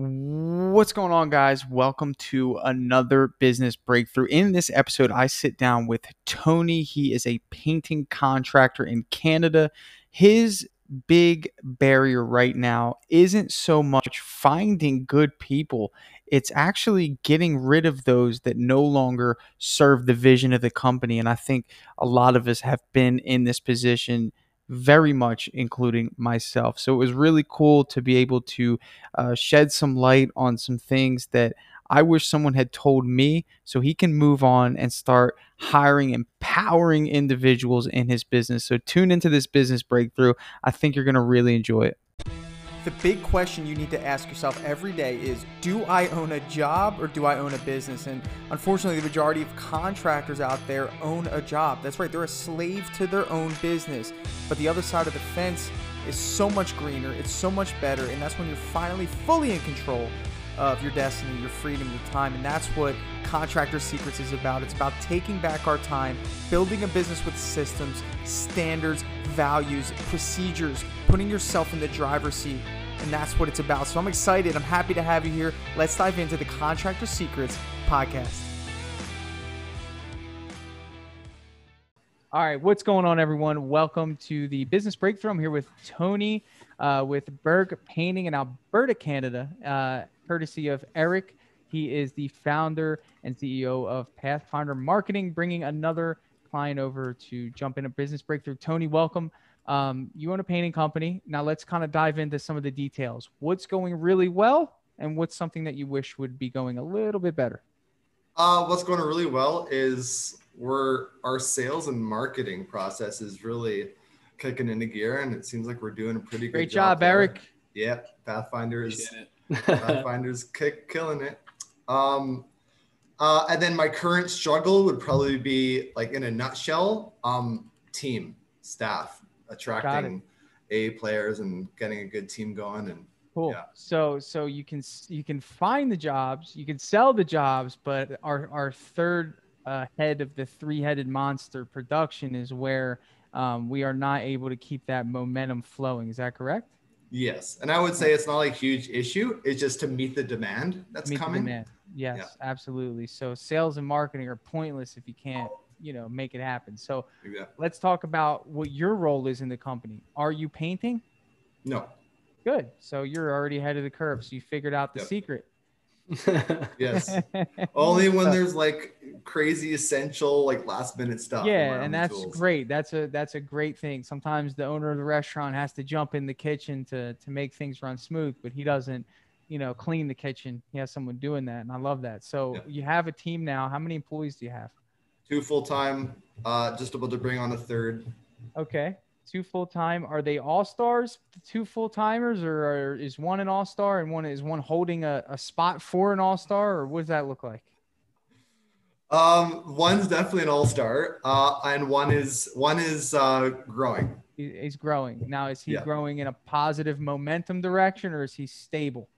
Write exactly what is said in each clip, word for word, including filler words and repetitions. What's going on, guys? Welcome to another business breakthrough. In this episode, I sit down with Tony. He is a painting contractor in Canada. His big barrier right now isn't so much finding good people. It's actually getting rid of those that no longer serve the vision of the company. And I think a lot of us have been in this position, very much including myself. So it was really cool to be able to uh, shed some light on some things that I wish someone had told me, so he can move on and start hiring, empowering individuals in his business. So tune into this business breakthrough. I think you're going to really enjoy it. The big question you need to ask yourself every day is, do I own a job or do I own a business? And unfortunately, the majority of contractors out there own a job. That's right, they're a slave to their own business. But the other side of the fence is so much greener, it's so much better, and that's when you're finally fully in control of your destiny, your freedom, your time. And that's what Contractor Secrets is about. It's about taking back our time, building a business with systems, standards, values, procedures, putting yourself in the driver's seat. And that's what it's about. So I'm excited. I'm happy to have you here. Let's dive into the Contractor Secrets podcast. All right. What's going on, everyone? Welcome to the Business Breakthrough. I'm here with Tony uh, with Berg Painting in Alberta, Canada. Uh, courtesy of Eric. He is the founder and C E O of Pathfinder Marketing, bringing another client over to jump in a business breakthrough. Tony, welcome. Um, you own a painting company. Now let's kind of dive into some of the details. What's going really well and what's something that you wish would be going a little bit better? Uh, what's going really well is we're, our sales and marketing process is really kicking into gear, and it seems like we're doing a pretty good Great job. Great job, there. Eric. Yeah, Pathfinder is... Pathfinder's kick, killing it. Um, uh, and then my current struggle would probably be, like, in a nutshell, um, team, staff, attracting A players and getting a good team going. And cool. Yeah. So, so you can you can find the jobs, you can sell the jobs, but our our third uh, head of the three-headed monster, production, is where um, we are not able to keep that momentum flowing. Is that correct? Yes. And I would say it's not a huge issue. It's just to meet the demand that's meet coming. The demand. Yes, yeah. Absolutely. So sales and marketing are pointless if you can't, you know, make it happen. So yeah. Let's talk about what your role is in the company. Are you painting? No. Good. So you're already ahead of the curve. So you figured out the yep. secret. Yes. Only when there's like crazy essential, like last minute stuff. Yeah. And that's tools. Great. That's a, that's a great thing. Sometimes the owner of the restaurant has to jump in the kitchen to, to make things run smooth, but he doesn't, you know, clean the kitchen. He has someone doing that. And I love that. So yeah. You have a team now. How many employees do you have? Two full-time, uh, just about to bring on a third. Okay. Two full-time. Are they all-stars, two full-timers, or, or is one an all-star and one is one holding a, a spot for an all-star, or what does that look like? Um, one's definitely an all-star, uh, and one is one is uh, growing. He, he's growing. Now, is he yeah. growing in a positive momentum direction, or is he stable?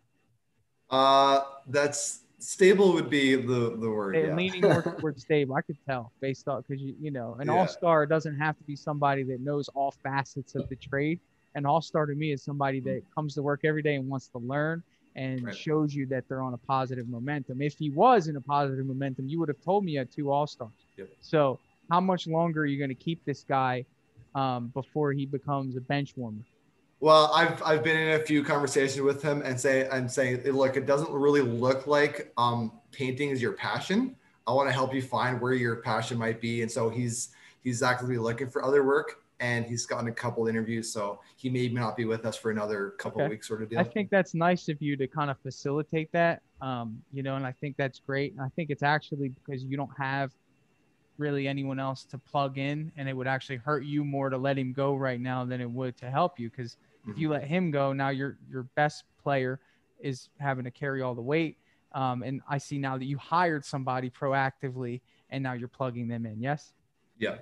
Uh, that's stable would be the, the word. Yeah. Leaning more towards stable. I could tell based off, because, you you know, an yeah. all-star doesn't have to be somebody that knows all facets of the trade. An all-star to me is somebody that comes to work every day and wants to learn, and right. shows you that they're on a positive momentum. If he was in a positive momentum, you would have told me you had two all-stars. Yep. So how much longer are you going to keep this guy um, before he becomes a bench warmer? Well, I've, I've been in a few conversations with him and say, I'm saying, look, it doesn't really look like um, painting is your passion. I want to help you find where your passion might be. And so he's, he's actively looking for other work. And he's gotten a couple interviews, so he may not be with us for another couple okay. of weeks, sort of deal. I think that's nice of you to kind of facilitate that, um, you know, and I think that's great. And I think it's actually because you don't have really anyone else to plug in, and it would actually hurt you more to let him go right now than it would to help you. Because mm-hmm. if you let him go, now your your best player is having to carry all the weight. Um, and I see now that you hired somebody proactively, and now you're plugging them in. Yes? Yeah.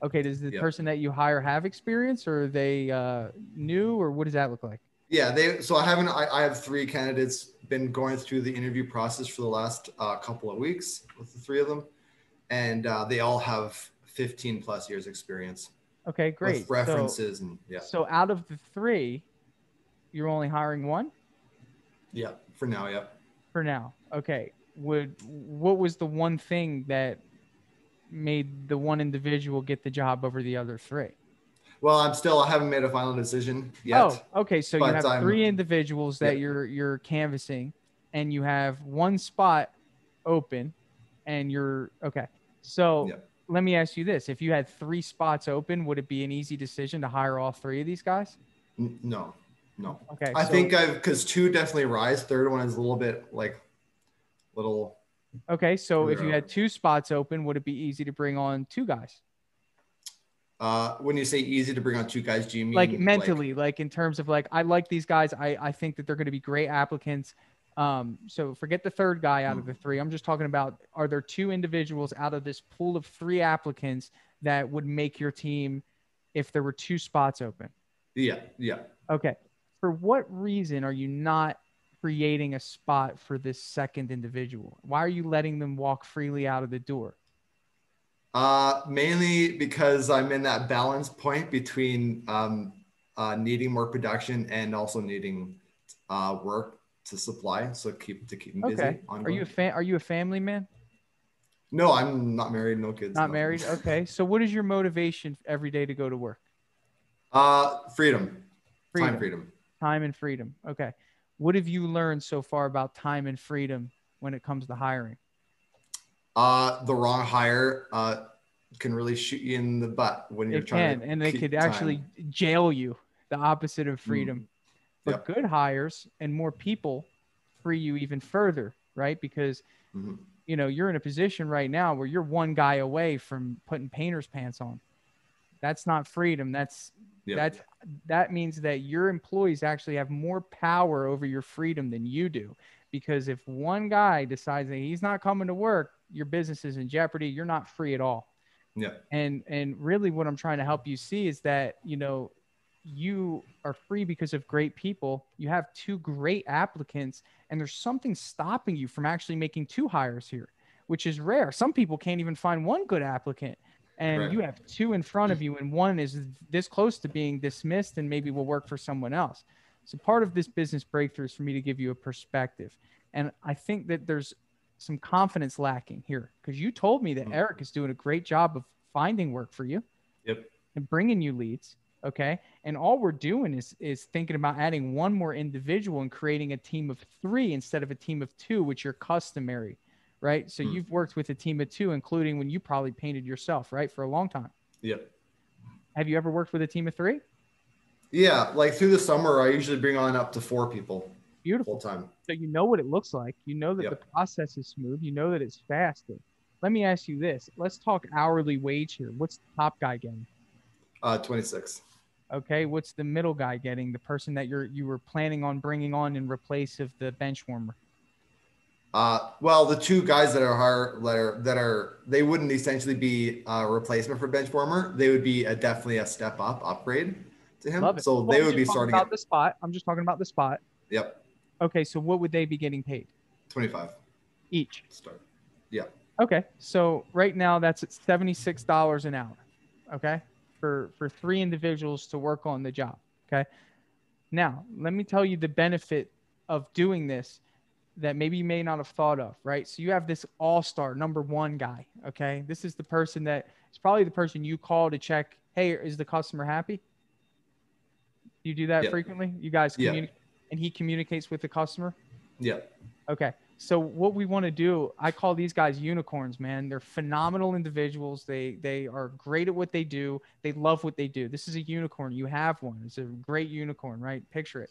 Okay, does the yep. person that you hire have experience, or are they uh, new, or what does that look like? Yeah, they. So I haven't. I, I have three candidates. Been going through the interview process for the last uh, couple of weeks with the three of them, and uh, they all have fifteen plus years experience. Okay, great. With references so, and yeah. So out of the three, you're only hiring one? Yeah, for now, yeah. For now, okay. Would what was the one thing that made the one individual get the job over the other three? Well, I'm still, I haven't made a final decision yet. Oh, okay. So you have I'm, three individuals that yeah. you're you're canvassing, and you have one spot open, and you're okay. So yeah. let me ask you this: if you had three spots open, would it be an easy decision to hire all three of these guys? No, no. Okay. I so, think I've because two definitely rise. Third one is a little bit like little. Okay, so if you had two spots open, would it be easy to bring on two guys? Uh, when you say easy to bring on two guys, do you mean like mentally, like, like in terms of like, I like these guys. I, I think that they're going to be great applicants. Um, so forget the third guy out mm. of the three. I'm just talking about, are there two individuals out of this pool of three applicants that would make your team if there were two spots open? Yeah. Yeah. Okay. For what reason are you not creating a spot for this second individual? Why are you letting them walk freely out of the door? Uh, mainly because I'm in that balance point between um, uh, needing more production and also needing uh, work to supply. So keep to keep me busy. Okay. Ongoing. Are you a fan? Are you a family man? No, I'm not married. No kids. Not nothing. Married. Okay. So what is your motivation every day to go to work? Uh, freedom. freedom. Time, freedom. Time and freedom. Okay. What have you learned so far about time and freedom when it comes to hiring? Uh, the wrong hire uh, can really shoot you in the butt when you're it trying can, to and they could actually time. jail you, the opposite of freedom. Mm. But yep. good hires and more people free you even further, right? Because, mm-hmm. you know, you're in a position right now where you're one guy away from putting painter's pants on. That's not freedom. That's Yep. That's, that means that your employees actually have more power over your freedom than you do. Because if one guy decides that he's not coming to work, your business is in jeopardy. You're not free at all. Yeah. And, and really what I'm trying to help you see is that, you know, you are free because of great people. You have two great applicants, and there's something stopping you from actually making two hires here, which is rare. Some people can't even find one good applicant. And right. you have two in front of you, and one is this close to being dismissed and maybe will work for someone else. So part of this business breakthrough is for me to give you a perspective. And I think that there's some confidence lacking here, because you told me that mm-hmm. Eric is doing a great job of finding work for you yep. and bringing you leads. Okay. And all we're doing is, is thinking about adding one more individual and creating a team of three instead of a team of two, which you're customary. Right. So mm. you've worked with a team of two, including when you probably painted yourself, right? For a long time. Yeah. Have you ever worked with a team of three? Yeah. Like through the summer, I usually bring on up to four people. Beautiful. Full time. So you know what it looks like. You know that yep. the process is smooth. You know that it's faster. Let me ask you this. Let's talk hourly wage here. What's the top guy getting? Uh, twenty-six. Okay. What's the middle guy getting? The person that you're, you were planning on bringing on in replace of the bench warmer? Uh, well, the two guys that are hire, that are that are they wouldn't essentially be a replacement for Benchwarmer. They would be a, definitely a step up upgrade to him. Love it. So well, they would be starting about the spot. I'm just talking about the spot. Yep. Okay, so what would they be getting paid? twenty-five each. Start. Yeah. Okay, so right now that's at seventy-six dollars an hour. Okay, for for three individuals to work on the job. Okay. Now let me tell you the benefit of doing this that maybe you may not have thought of, right? So you have this all-star number one guy, okay? This is the person that, it's probably the person you call to check, hey, is the customer happy? You do that yeah. frequently? You guys communicate, yeah. and he communicates with the customer? Yeah. Okay, so what we wanna do, I call these guys unicorns, man. They're phenomenal individuals. They, they are great at what they do. They love what they do. This is a unicorn, you have one. It's a great unicorn, right? Picture it.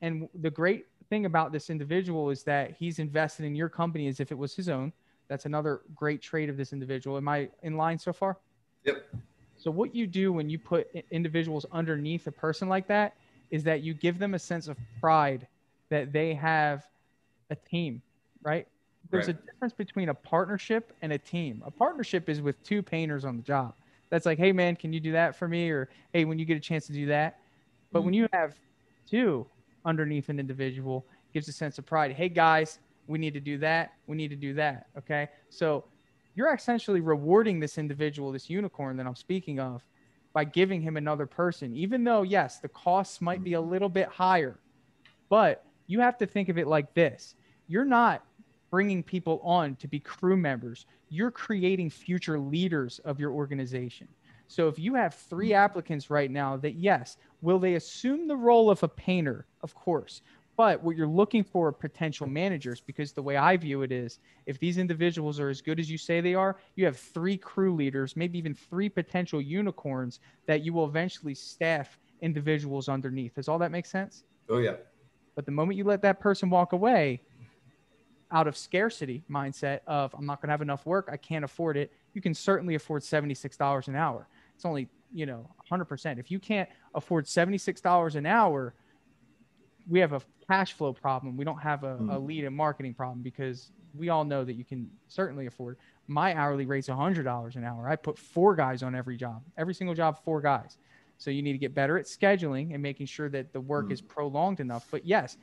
And the great thing about this individual is that he's invested in your company as if it was his own. That's another great trait of this individual. Am I in line so far? Yep. So what you do when you put individuals underneath a person like that is that you give them a sense of pride that they have a team, right? There's right. a difference between a partnership and a team. A partnership is with two painters on the job. That's like, hey man, can you do that for me? Or hey, when you get a chance to do that. But mm-hmm. when you have two underneath an individual, gives a sense of pride. Hey guys, we need to do that. We need to do that. Okay. So you're essentially rewarding this individual, this unicorn that I'm speaking of, by giving him another person, even though yes, the costs might be a little bit higher, but you have to think of it like this. You're not bringing people on to be crew members. You're creating future leaders of your organization. So if you have three applicants right now that, yes, will they assume the role of a painter? Of course. But what you're looking for are potential managers, because the way I view it is, if these individuals are as good as you say they are, you have three crew leaders, maybe even three potential unicorns that you will eventually staff individuals underneath. Does all that make sense? Oh, yeah. But the moment you let that person walk away out of scarcity mindset of, I'm not going to have enough work, I can't afford it. You can certainly afford seventy-six dollars an hour. It's only, you know, one hundred percent. If you can't afford seventy-six dollars an hour, we have a cash flow problem. We don't have a, mm. a lead and marketing problem, because we all know that you can certainly afford. My hourly rate's one hundred dollars an hour. I put four guys on every job, every single job, four guys. So you need to get better at scheduling and making sure that the work mm. is prolonged enough. But yes,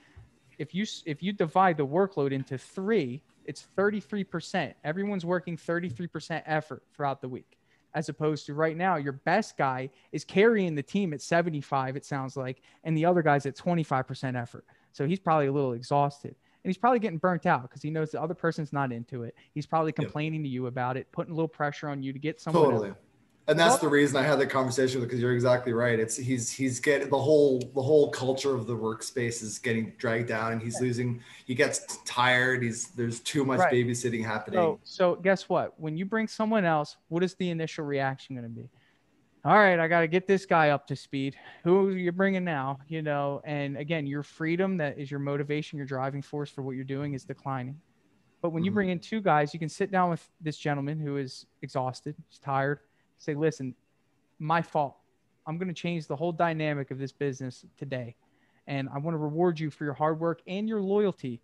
if you, if you divide the workload into three, it's thirty-three percent. Everyone's working thirty-three percent effort throughout the week, as opposed to right now, your best guy is carrying the team at seventy-five, it sounds like, and the other guy's at twenty-five percent effort. So he's probably a little exhausted, and he's probably getting burnt out because he knows the other person's not into it. He's probably complaining yep. to you about it, putting a little pressure on you to get someone totally. Else. And that's well, the reason I had that conversation, because you're exactly right. It's he's he's getting the whole the whole culture of the workspace is getting dragged down, and he's losing. He gets tired. He's there's too much right. babysitting happening. So, so guess what? When you bring someone else, what is the initial reaction going to be? All right, I got to get this guy up to speed. Who are you bringing now? You know, and again, your freedom that is your motivation, your driving force for what you're doing is declining. But when mm-hmm. you bring in two guys, you can sit down with this gentleman who is exhausted, he's tired. Say, listen, my fault. I'm going to change the whole dynamic of this business today. And I want to reward you for your hard work and your loyalty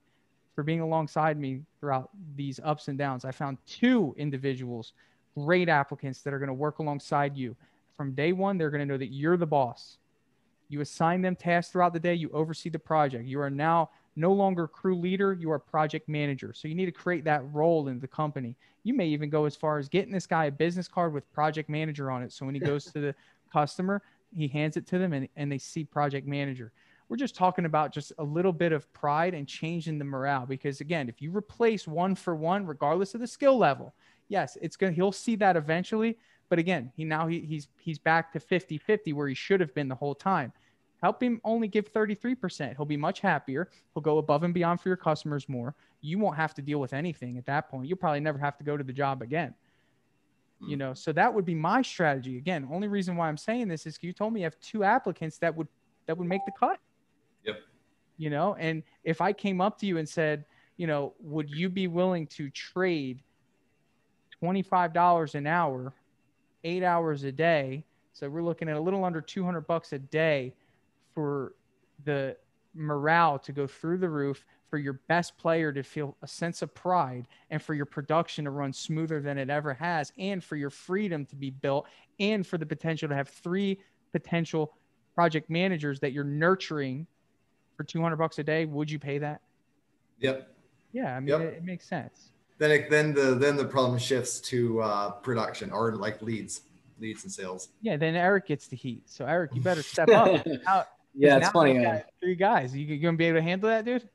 for being alongside me throughout these ups and downs. I found two individuals, great applicants, that are going to work alongside you. From day one, they're going to know that you're the boss. You assign them tasks throughout the day. You oversee the project. You are now no longer crew leader. You are project manager. So you need to create that role in the company. You may even go as far as getting this guy a business card with project manager on it. So when he goes to the customer, he hands it to them and, and they see project manager. We're just talking about just a little bit of pride and changing the morale. Because again, if you replace one for one, regardless of the skill level, yes, it's going to, he'll see that eventually. But again, he now he, he's he's back to fifty fifty where he should have been the whole time. Help him only give thirty-three percent. He'll be much happier. He'll go above and beyond for your customers more. You won't have to deal with anything at that point. You'll probably never have to go to the job again. Mm. You know, so that would be my strategy. Again, only reason why I'm saying this is because you told me you have two applicants that would that would make the cut. Yep. You know, and if I came up to you and said, you know, would you be willing to trade twenty-five dollars an hour, eight hours a day? So we're looking at a little under two hundred bucks a day for the morale to go through the roof, for your best player to feel a sense of pride, and for your production to run smoother than it ever has, and for your freedom to be built, and for the potential to have three potential project managers that you're nurturing for two hundred bucks a day. Would you pay that? Yep. Yeah. I mean, yep. it, it makes sense. Then, it, then the then the problem shifts to uh, production, or like leads, leads and sales. Yeah, then Eric gets the heat. So Eric, you better step up. Now, yeah, it's funny. Got three guys, you, you gonna be able to handle that, dude?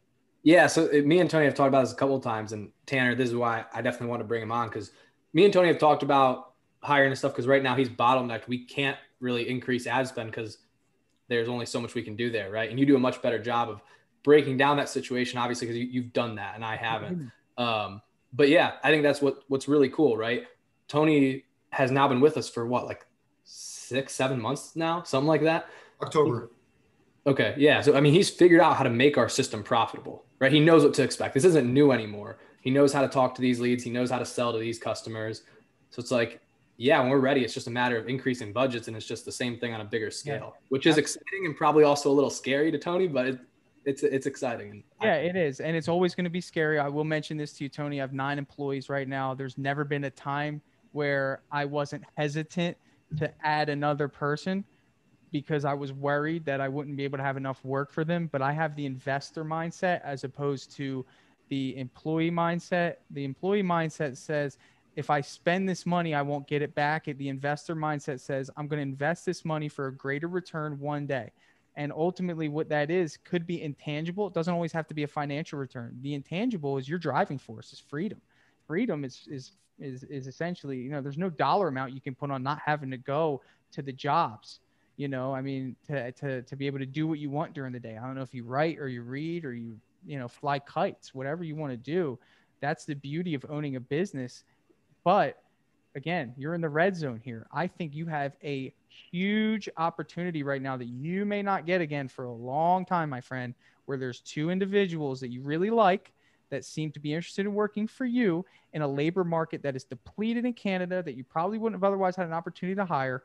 Yeah. So it, me and Tony have talked about this a couple of times, and Tanner, this is why I definitely want to bring him on, because me and Tony have talked about hiring and stuff. Because right now he's bottlenecked. We can't really increase ad spend because there's only so much we can do there, right? And you do a much better job of breaking down that situation, obviously, because you, you've done that, and I haven't. Um, But yeah, I think that's what, what's really cool, right? Tony has now been with us for what, like six, seven months now, something like that. October. Okay. Yeah. So, I mean, he's figured out how to make our system profitable, right? He knows what to expect. This isn't new anymore. He knows how to talk to these leads. He knows how to sell to these customers. So it's like, yeah, when we're ready, it's just a matter of increasing budgets, and it's just the same thing on a bigger scale, yeah. which is exciting and probably also a little scary to Tony, but it, It's it's exciting. Yeah, it is. And it's always going to be scary. I will mention this to you, Tony. I have nine employees right now. There's never been a time where I wasn't hesitant to add another person because I was worried that I wouldn't be able to have enough work for them. But I have the investor mindset as opposed to the employee mindset. The employee mindset says, if I spend this money, I won't get it back. The investor mindset says, I'm going to invest this money for a greater return one day. And ultimately what that is could be intangible. It doesn't always have to be a financial return. The intangible is your driving force, is freedom. Freedom is, is, is, is essentially, you know, there's no dollar amount you can put on not having to go to the jobs, you know, I mean, to, to, to be able to do what you want during the day. I don't know if you write or you read or you, you know, fly kites, whatever you want to do. That's the beauty of owning a business. But again, you're in the red zone here. I think you have a huge opportunity right now that you may not get again for a long time, my friend, where there's two individuals that you really like that seem to be interested in working for you in a labor market that is depleted in Canada that you probably wouldn't have otherwise had an opportunity to hire.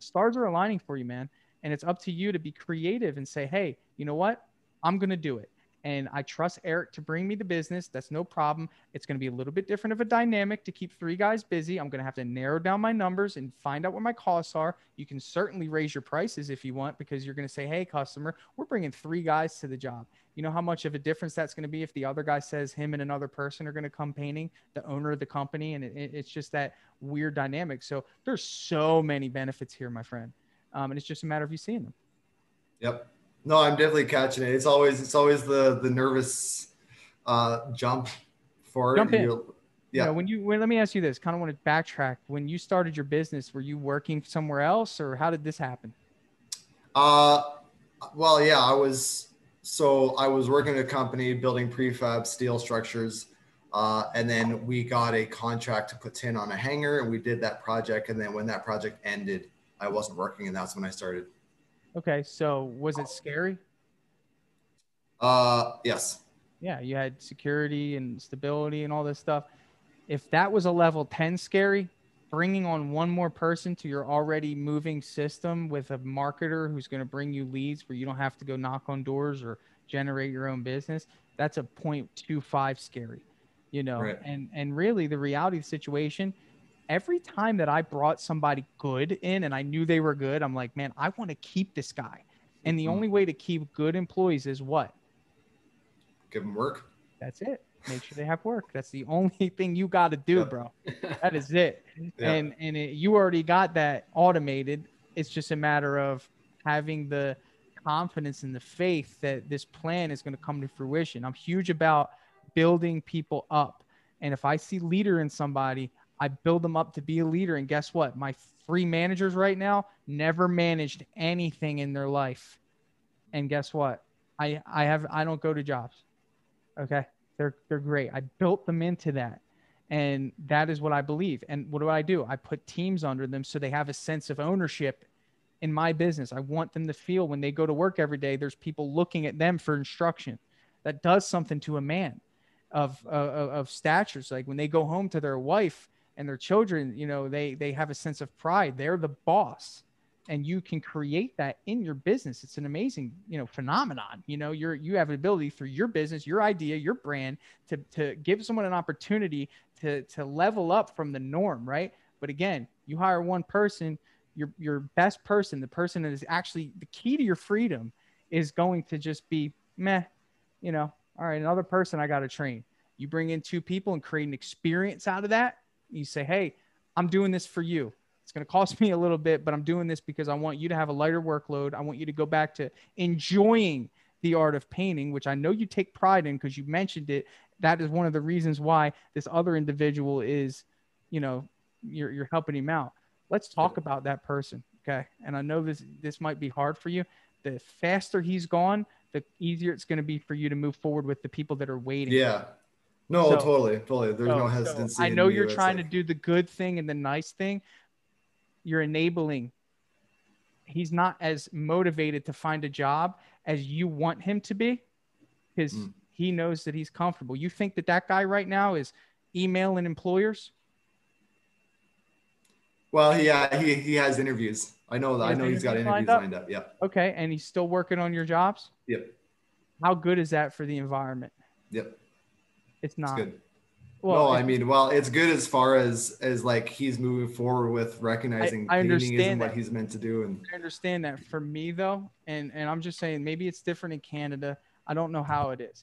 Stars are aligning for you, man. And it's up to you to be creative and say, hey, you know what? I'm going to do it. And I trust Eric to bring me the business. That's no problem. It's going to be a little bit different of a dynamic to keep three guys busy. I'm going to have to narrow down my numbers and find out what my costs are. You can certainly raise your prices if you want, because you're going to say, hey, customer, we're bringing three guys to the job. You know how much of a difference that's going to be if the other guy says him and another person are going to come painting, the owner of the company. And it, it's just that weird dynamic. So there's so many benefits here, my friend. Um, and it's just a matter of you seeing them. Yep. No, I'm definitely catching it. It's always, it's always the, the nervous uh, jump forward. Jump in. Yeah. You know, when you, when, let me ask you this, kind of want to backtrack. When you started your business, were you working somewhere else, or how did this happen? Uh, well, yeah, I was, so I was working at a company building prefab steel structures. Uh, and then we got a contract to put tin on a hangar, and we did that project. And then when that project ended, I wasn't working, and that's when I started. Okay. So was it scary? Uh, yes. Yeah. You had security and stability and all this stuff. If that was a level ten scary, bringing on one more person to your already moving system with a marketer who's going to bring you leads where you don't have to go knock on doors or generate your own business, that's a point two five scary, you know? Right. And, and really the reality of the situation, every time that I brought somebody good in and I knew they were good, I'm like, man, I want to keep this guy. And the mm-hmm. only way to keep good employees is what? Give them work. That's it. Make sure they have work. That's the only thing you got to do, yeah. bro. That is it. yeah. And and it, you already got that automated. It's just a matter of having the confidence and the faith that this plan is going to come to fruition. I'm huge about building people up. And if I see leader in somebody, I build them up to be a leader. And guess what? My three managers right now never managed anything in their life. And guess what? I, I have, I don't go to jobs. Okay. They're, they're great. I built them into that. And that is what I believe. And what do I do? I put teams under them so they have a sense of ownership in my business. I want them to feel when they go to work every day, there's people looking at them for instruction. That does something to a man of, of, of stature. Like when they go home to their wife and their children, you know, they, they have a sense of pride. They're the boss, and you can create that in your business. It's an amazing, you know, phenomenon. You know, you're, you have an ability through your business, your idea, your brand to, to give someone an opportunity to, to level up from the norm. Right. But again, you hire one person, your, your best person, the person that is actually the key to your freedom is going to just be meh, you know, all right, another person I got to train. You bring in two people and create an experience out of that. You say, hey, I'm doing this for you. It's going to cost me a little bit, but I'm doing this because I want you to have a lighter workload. I want you to go back to enjoying the art of painting, which I know you take pride in because you mentioned it. That is one of the reasons why this other individual is, you know, you're, you're helping him out. Let's talk about that person. Okay. And I know this, this might be hard for you. The faster he's gone, the easier it's going to be for you to move forward with the people that are waiting. Yeah. No, so, totally, totally. There's so, no hesitancy. So I know you're trying like... to do the good thing and the nice thing. You're enabling. He's not as motivated to find a job as you want him to be, because mm. he knows that he's comfortable. You think that that guy right now is emailing employers? Well, yeah, he, he has interviews. I know that. I know he's got interviews lined up. lined up. Yeah. Okay, and he's still working on your jobs? Yep. How good is that for the environment? Yep. It's not. It's good. Well, no, I mean, well, it's good as far as, as like he's moving forward with recognizing I, I painting isn't that. What he's meant to do. And I understand that. For me though, and, and I'm just saying maybe it's different in Canada. I don't know how it is.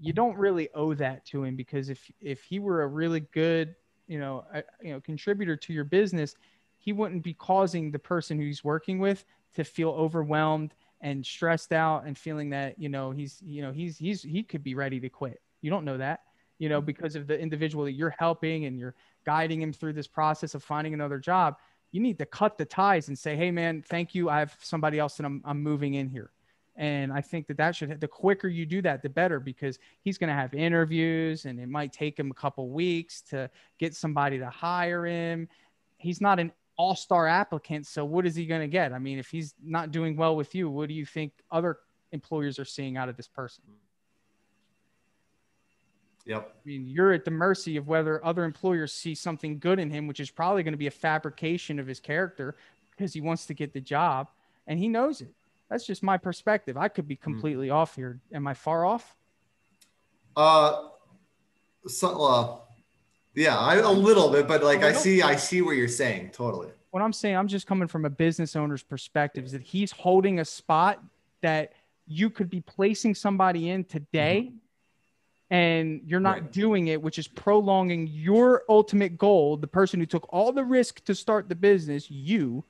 You don't really owe that to him, because if, if he were a really good, you know, a, you know, contributor to your business, he wouldn't be causing the person who he's working with to feel overwhelmed and stressed out and feeling that, you know, he's, you know, he's, he's, he could be ready to quit. You don't know that, you know, because of the individual that you're helping and you're guiding him through this process of finding another job. You need to cut the ties and say, hey man, thank you. I have somebody else that I'm, I'm moving in here. And I think that that should, the quicker you do that, the better, because he's going to have interviews and it might take him a couple weeks to get somebody to hire him. He's not an all-star applicant. So what is he going to get? I mean, if he's not doing well with you, what do you think other employers are seeing out of this person? Yep. I mean, you're at the mercy of whether other employers see something good in him, which is probably going to be a fabrication of his character because he wants to get the job and he knows it. That's just my perspective. I could be completely mm. off here. Am I far off? Uh, so, uh yeah, I, a little bit, but like, I see, I see what you're saying. Totally. What I'm saying, I'm just coming from a business owner's perspective, is that he's holding a spot that you could be placing somebody in today mm-hmm. and you're not right. doing it, which is prolonging your ultimate goal. The person who took all the risk to start the business, you,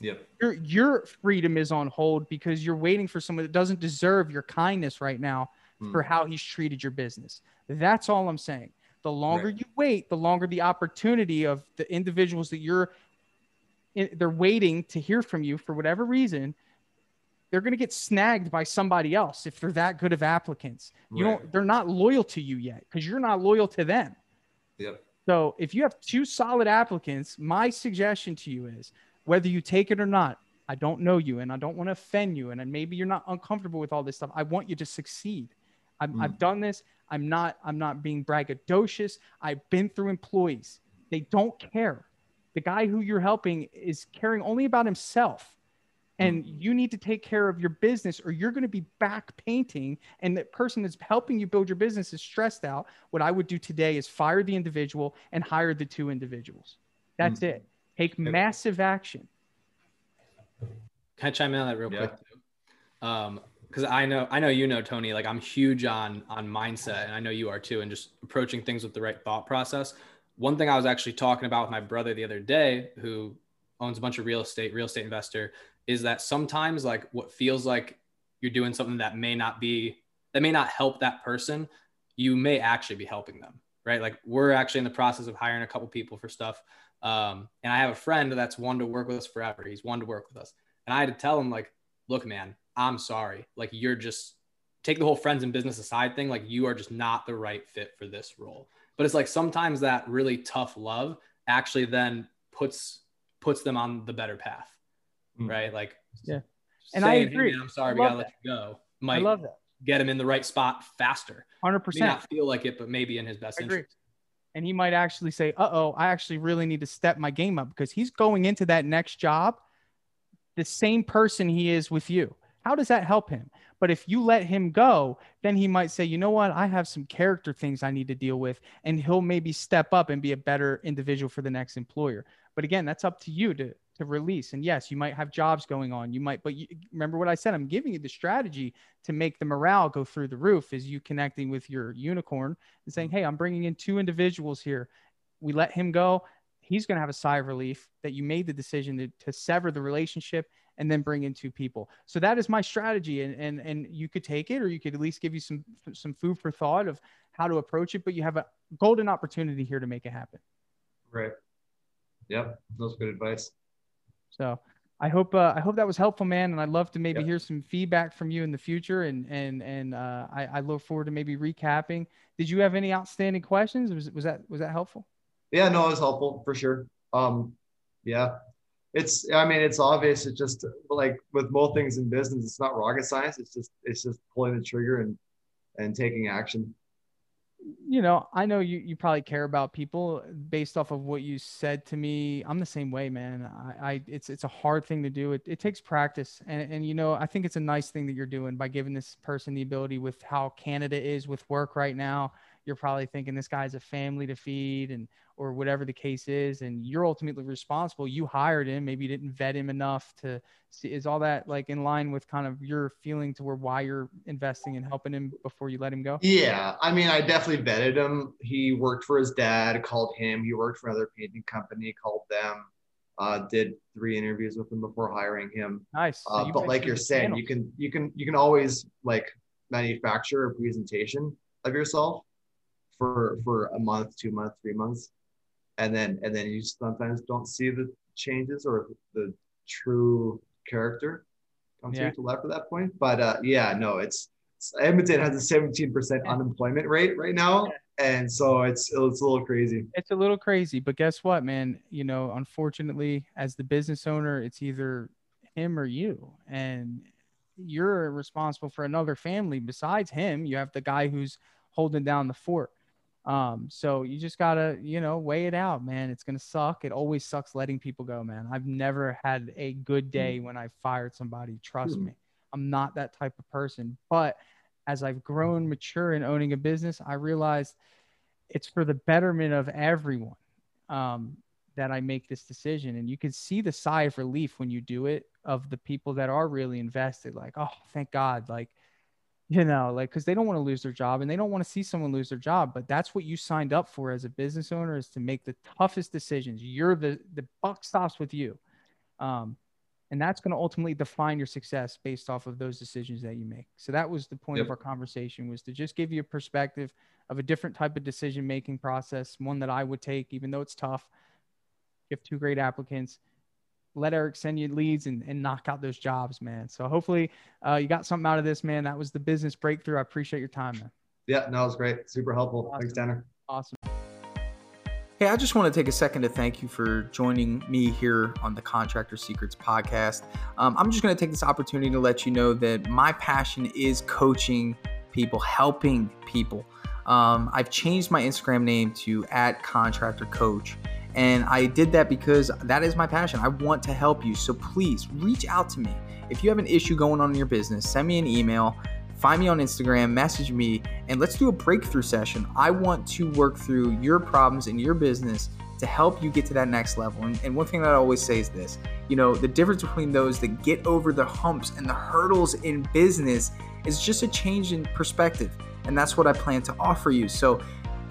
Yep. Your, your freedom is on hold because you're waiting for someone that doesn't deserve your kindness right now mm. for how he's treated your business. That's all I'm saying. The longer right. you wait, the longer the opportunity of the individuals that you're in, they're waiting to hear from you for whatever reason, they're going to get snagged by somebody else. If they're that good of applicants, right. you don't, they're not loyal to you yet because you're not loyal to them. Yep. So if you have two solid applicants, my suggestion to you is, whether you take it or not, I don't know you and I don't want to offend you. And maybe you're not uncomfortable with all this stuff. I want you to succeed. I'm, mm. I've done this. I'm not, I'm not being braggadocious. I've been through employees. They don't care. The guy who you're helping is caring only about himself. And mm. you need to take care of your business or you're going to be back painting. And the person that's helping you build your business is stressed out. What I would do today is fire the individual and hire the two individuals. That's mm. it. Take massive action. Can I chime in on that real yeah. quick? Um, because I know, I know, you know, Tony, like I'm huge on, on mindset, and I know you are too, and just approaching things with the right thought process. One thing I was actually talking about with my brother the other day, who owns a bunch of real estate, real estate investor, is that sometimes like what feels like you're doing something that may not be, that may not help that person, you may actually be helping them, right? Like we're actually in the process of hiring a couple people for stuff. Um, and I have a friend that's one to work with us forever. He's one to work with us. And I had to tell him like, look, man, I'm sorry. Like you're just take the whole friends and business aside thing. Like you are just not the right fit for this role. But it's like, sometimes that really tough love actually then puts, puts them on the better path. Mm-hmm. Right. Like, yeah. And saying, I agree. Hey, man, I'm sorry. I we gotta that. Let you go. Might I love that. Get him in the right spot faster. one hundred percent. May not feel like it, but maybe in his best I interest. Agree. And he might actually say, uh-oh, I actually really need to step my game up, because he's going into that next job the same person he is with you. How does that help him? But if you let him go, then he might say, you know what? I have some character things I need to deal with, and he'll maybe step up and be a better individual for the next employer. But again, that's up to you to, to release. And yes, you might have jobs going on. You might, but you, remember what I said, I'm giving you the strategy to make the morale go through the roof, is you connecting with your unicorn and saying, hey, I'm bringing in two individuals here. We let him go. He's going to have a sigh of relief that you made the decision to, to sever the relationship and then bring in two people. So that is my strategy. And, and, and you could take it, or you could at least give you some, some food for thought of how to approach it, but you have a golden opportunity here to make it happen. Right. Yep. That's good advice. So I hope, uh, I hope that was helpful, man. And I'd love to maybe yeah. hear some feedback from you in the future. And, and, and, uh, I, I look forward to maybe recapping. Did you have any outstanding questions? Was, was that, was that helpful? Yeah, no, it was helpful for sure. Um, yeah. It's, I mean, it's obvious. It's just like with most things in business, it's not rocket science. It's just, it's just pulling the trigger and, and taking action. You know, I know you, you probably care about people based off of what you said to me. I'm the same way, man. I, I it's, it's a hard thing to do. It, it takes practice. And, and, you know, I think it's a nice thing that you're doing by giving this person the ability with how Canada is with work right now. You're probably thinking this guy's a family to feed, and, or whatever the case is. And you're ultimately responsible. You hired him. Maybe you didn't vet him enough to see, is all that like in line with kind of your feeling toward why you're investing and helping him before you let him go? Yeah. I mean, I definitely vetted him. He worked for his dad, called him. He worked for another painting company, called them. Uh, did three interviews with him before hiring him. Nice. Uh, so but like you're saying, channel. you can you can you can always like manufacture a presentation of yourself for for a month, two months, three months, and then and then you sometimes don't see the changes or the true character comes yeah. to life at that point. But uh, yeah, no, it's, it's Edmonton has a seventeen percent unemployment rate right now. Yeah. And so it's it's a little crazy. It's a little crazy, but guess what, man? You know, unfortunately, as the business owner, it's either him or you, and you're responsible for another family besides him. You have the guy who's holding down the fort. Um, so you just gotta, you know, weigh it out, man. It's gonna suck. It always sucks letting people go, man. I've never had a good day when I fired somebody. Trust mm-hmm. me, I'm not that type of person, but as I've grown mature in owning a business, I realized it's for the betterment of everyone um, that I make this decision. And you can see the sigh of relief when you do it of the people that are really invested, like, oh, thank God. Like, you know, like, cause they don't want to lose their job and they don't want to see someone lose their job, but that's what you signed up for as a business owner, is to make the toughest decisions. You're the, the buck stops with you. Um, And that's going to ultimately define your success based off of those decisions that you make. So that was the point yep. of our conversation, was to just give you a perspective of a different type of decision-making process, one that I would take, even though it's tough. You have two great applicants. Let Eric send you leads and, and knock out those jobs, man. So hopefully uh, you got something out of this, man. That was the business breakthrough. I appreciate your time, man. Yeah, no, it was great. Super helpful. Awesome. Thanks, Tanner. Awesome. Hey, I just want to take a second to thank you for joining me here on the Contractor Secrets podcast. Um, I'm just going to take this opportunity to let you know that my passion is coaching people, helping people. Um, I've changed my Instagram name to at Contractor Coach. And I did that because that is my passion. I want to help you. So please reach out to me. If you have an issue going on in your business, send me an email. Find me on Instagram, message me, and let's do a breakthrough session. I want to work through your problems in your business to help you get to that next level. And, and one thing that I always say is this, you know, the difference between those that get over the humps and the hurdles in business is just a change in perspective. And that's what I plan to offer you. So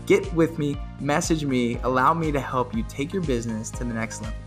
get with me, message me, allow me to help you take your business to the next level.